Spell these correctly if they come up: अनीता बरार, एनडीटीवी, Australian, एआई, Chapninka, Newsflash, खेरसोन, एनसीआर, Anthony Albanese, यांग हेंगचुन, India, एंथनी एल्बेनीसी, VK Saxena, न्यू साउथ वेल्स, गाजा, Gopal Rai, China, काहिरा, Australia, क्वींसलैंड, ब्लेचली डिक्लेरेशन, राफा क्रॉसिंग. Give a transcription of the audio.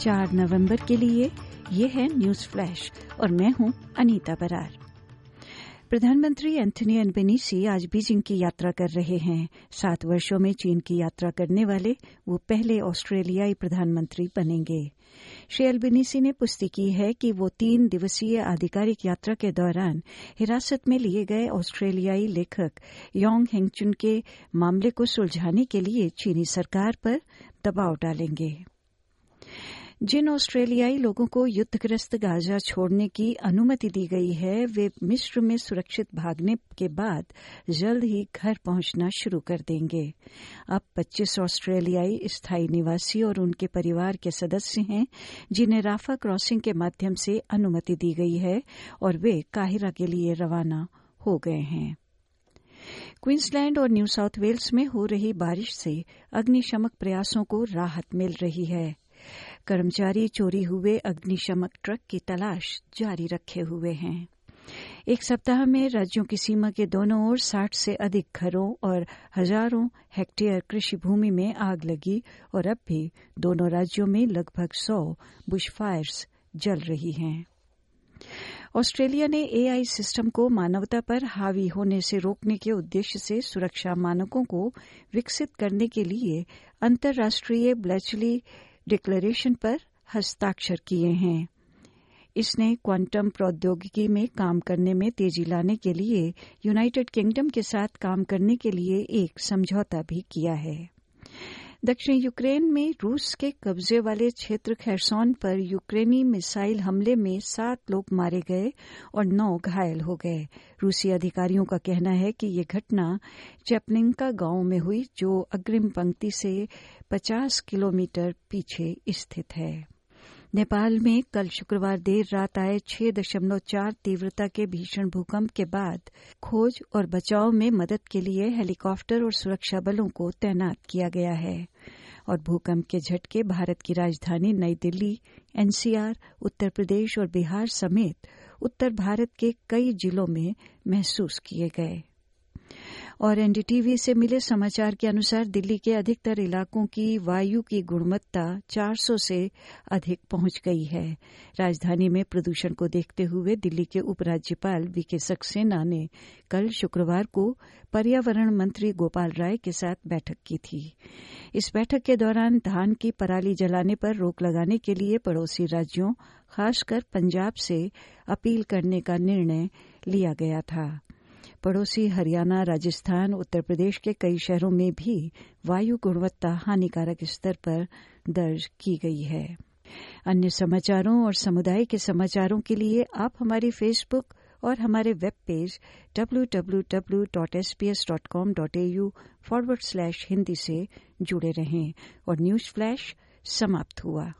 4 नवंबर के लिए ये है न्यूज फ्लैश और मैं हूं अनीता बरार। प्रधानमंत्री एंथनी एल्बेनीसी आज बीजिंग की यात्रा कर रहे हैं। 7 वर्षों में चीन की यात्रा करने वाले वो पहले ऑस्ट्रेलियाई प्रधानमंत्री बनेंगे। श्री एल्बेनीसी ने पुष्टि की है कि वो 3 दिवसीय आधिकारिक यात्रा के दौरान हिरासत में लिए गए ऑस्ट्रेलियाई लेखक यांग हेंगचुन के मामले को सुलझाने के लिए चीनी सरकार पर दबाव डालेंगे। जिन ऑस्ट्रेलियाई लोगों को युद्धग्रस्त गाजा छोड़ने की अनुमति दी गई है वे मिस्र में सुरक्षित भागने के बाद जल्द ही घर पहुंचना शुरू कर देंगे। अब 25 ऑस्ट्रेलियाई स्थायी निवासी और उनके परिवार के सदस्य हैं जिन्हें राफा क्रॉसिंग के माध्यम से अनुमति दी गई है और वे काहिरा के लिए रवाना हो गए हैं। क्वींसलैंड और न्यू साउथ वेल्स में हो रही बारिश से अग्निशमन प्रयासों को राहत मिल रही है। कर्मचारी चोरी हुए अग्निशमन ट्रक की तलाश जारी रखे हुए हैं। एक सप्ताह में राज्यों की सीमा के दोनों ओर 60 से अधिक घरों और हजारों हेक्टेयर कृषि भूमि में आग लगी और अब भी दोनों राज्यों में लगभग 100 बुशफायर्स जल रही हैं। ऑस्ट्रेलिया ने एआई सिस्टम को मानवता पर हावी होने से रोकने के उद्देश्य से सुरक्षा मानकों को विकसित करने के लिए अंतर्राष्ट्रीय ब्लेचली डिक्लेरेशन पर हस्ताक्षर किए हैं। इसने क्वांटम प्रौद्योगिकी में काम करने में तेजी लाने के लिए यूनाइटेड किंगडम के साथ काम करने के लिए एक समझौता भी किया है। दक्षिण यूक्रेन में रूस के कब्जे वाले क्षेत्र खेरसोन पर यूक्रेनी मिसाइल हमले में 7 लोग मारे गए और 9 घायल हो गए। रूसी अधिकारियों का कहना है कि ये घटना चैपनिंका गांव में हुई जो अग्रिम पंक्ति से 50 किलोमीटर पीछे स्थित है। नेपाल में कल शुक्रवार देर रात आए 6.4 तीव्रता के भीषण भूकंप के बाद खोज और बचाव में मदद के लिए हेलीकॉप्टर और सुरक्षा बलों को तैनात किया गया है और भूकंप के झटके भारत की राजधानी नई दिल्ली, एनसीआर, उत्तर प्रदेश और बिहार समेत उत्तर भारत के कई जिलों में महसूस किए गए। और एनडीटीवी से मिले समाचार के अनुसार दिल्ली के अधिकतर इलाकों की वायु की गुणवत्ता 400 से अधिक पहुंच गई है। राजधानी में प्रदूषण को देखते हुए दिल्ली के उपराज्यपाल वीके सक्सेना ने कल शुक्रवार को पर्यावरण मंत्री गोपाल राय के साथ बैठक की थी। इस बैठक के दौरान धान की पराली जलाने पर रोक लगाने के लिए पड़ोसी राज्यों खासकर पंजाब से अपील करने का निर्णय लिया गया था। पड़ोसी हरियाणा, राजस्थान, उत्तर प्रदेश के कई शहरों में भी वायु गुणवत्ता हानिकारक स्तर पर दर्ज की गई है। अन्य समाचारों और समुदाय के समाचारों के लिए आप हमारी फेसबुक और हमारे वेब पेज www.sbs.com.au/hindi से जुड़े रहें। और न्यूज फ्लैश समाप्त हुआ।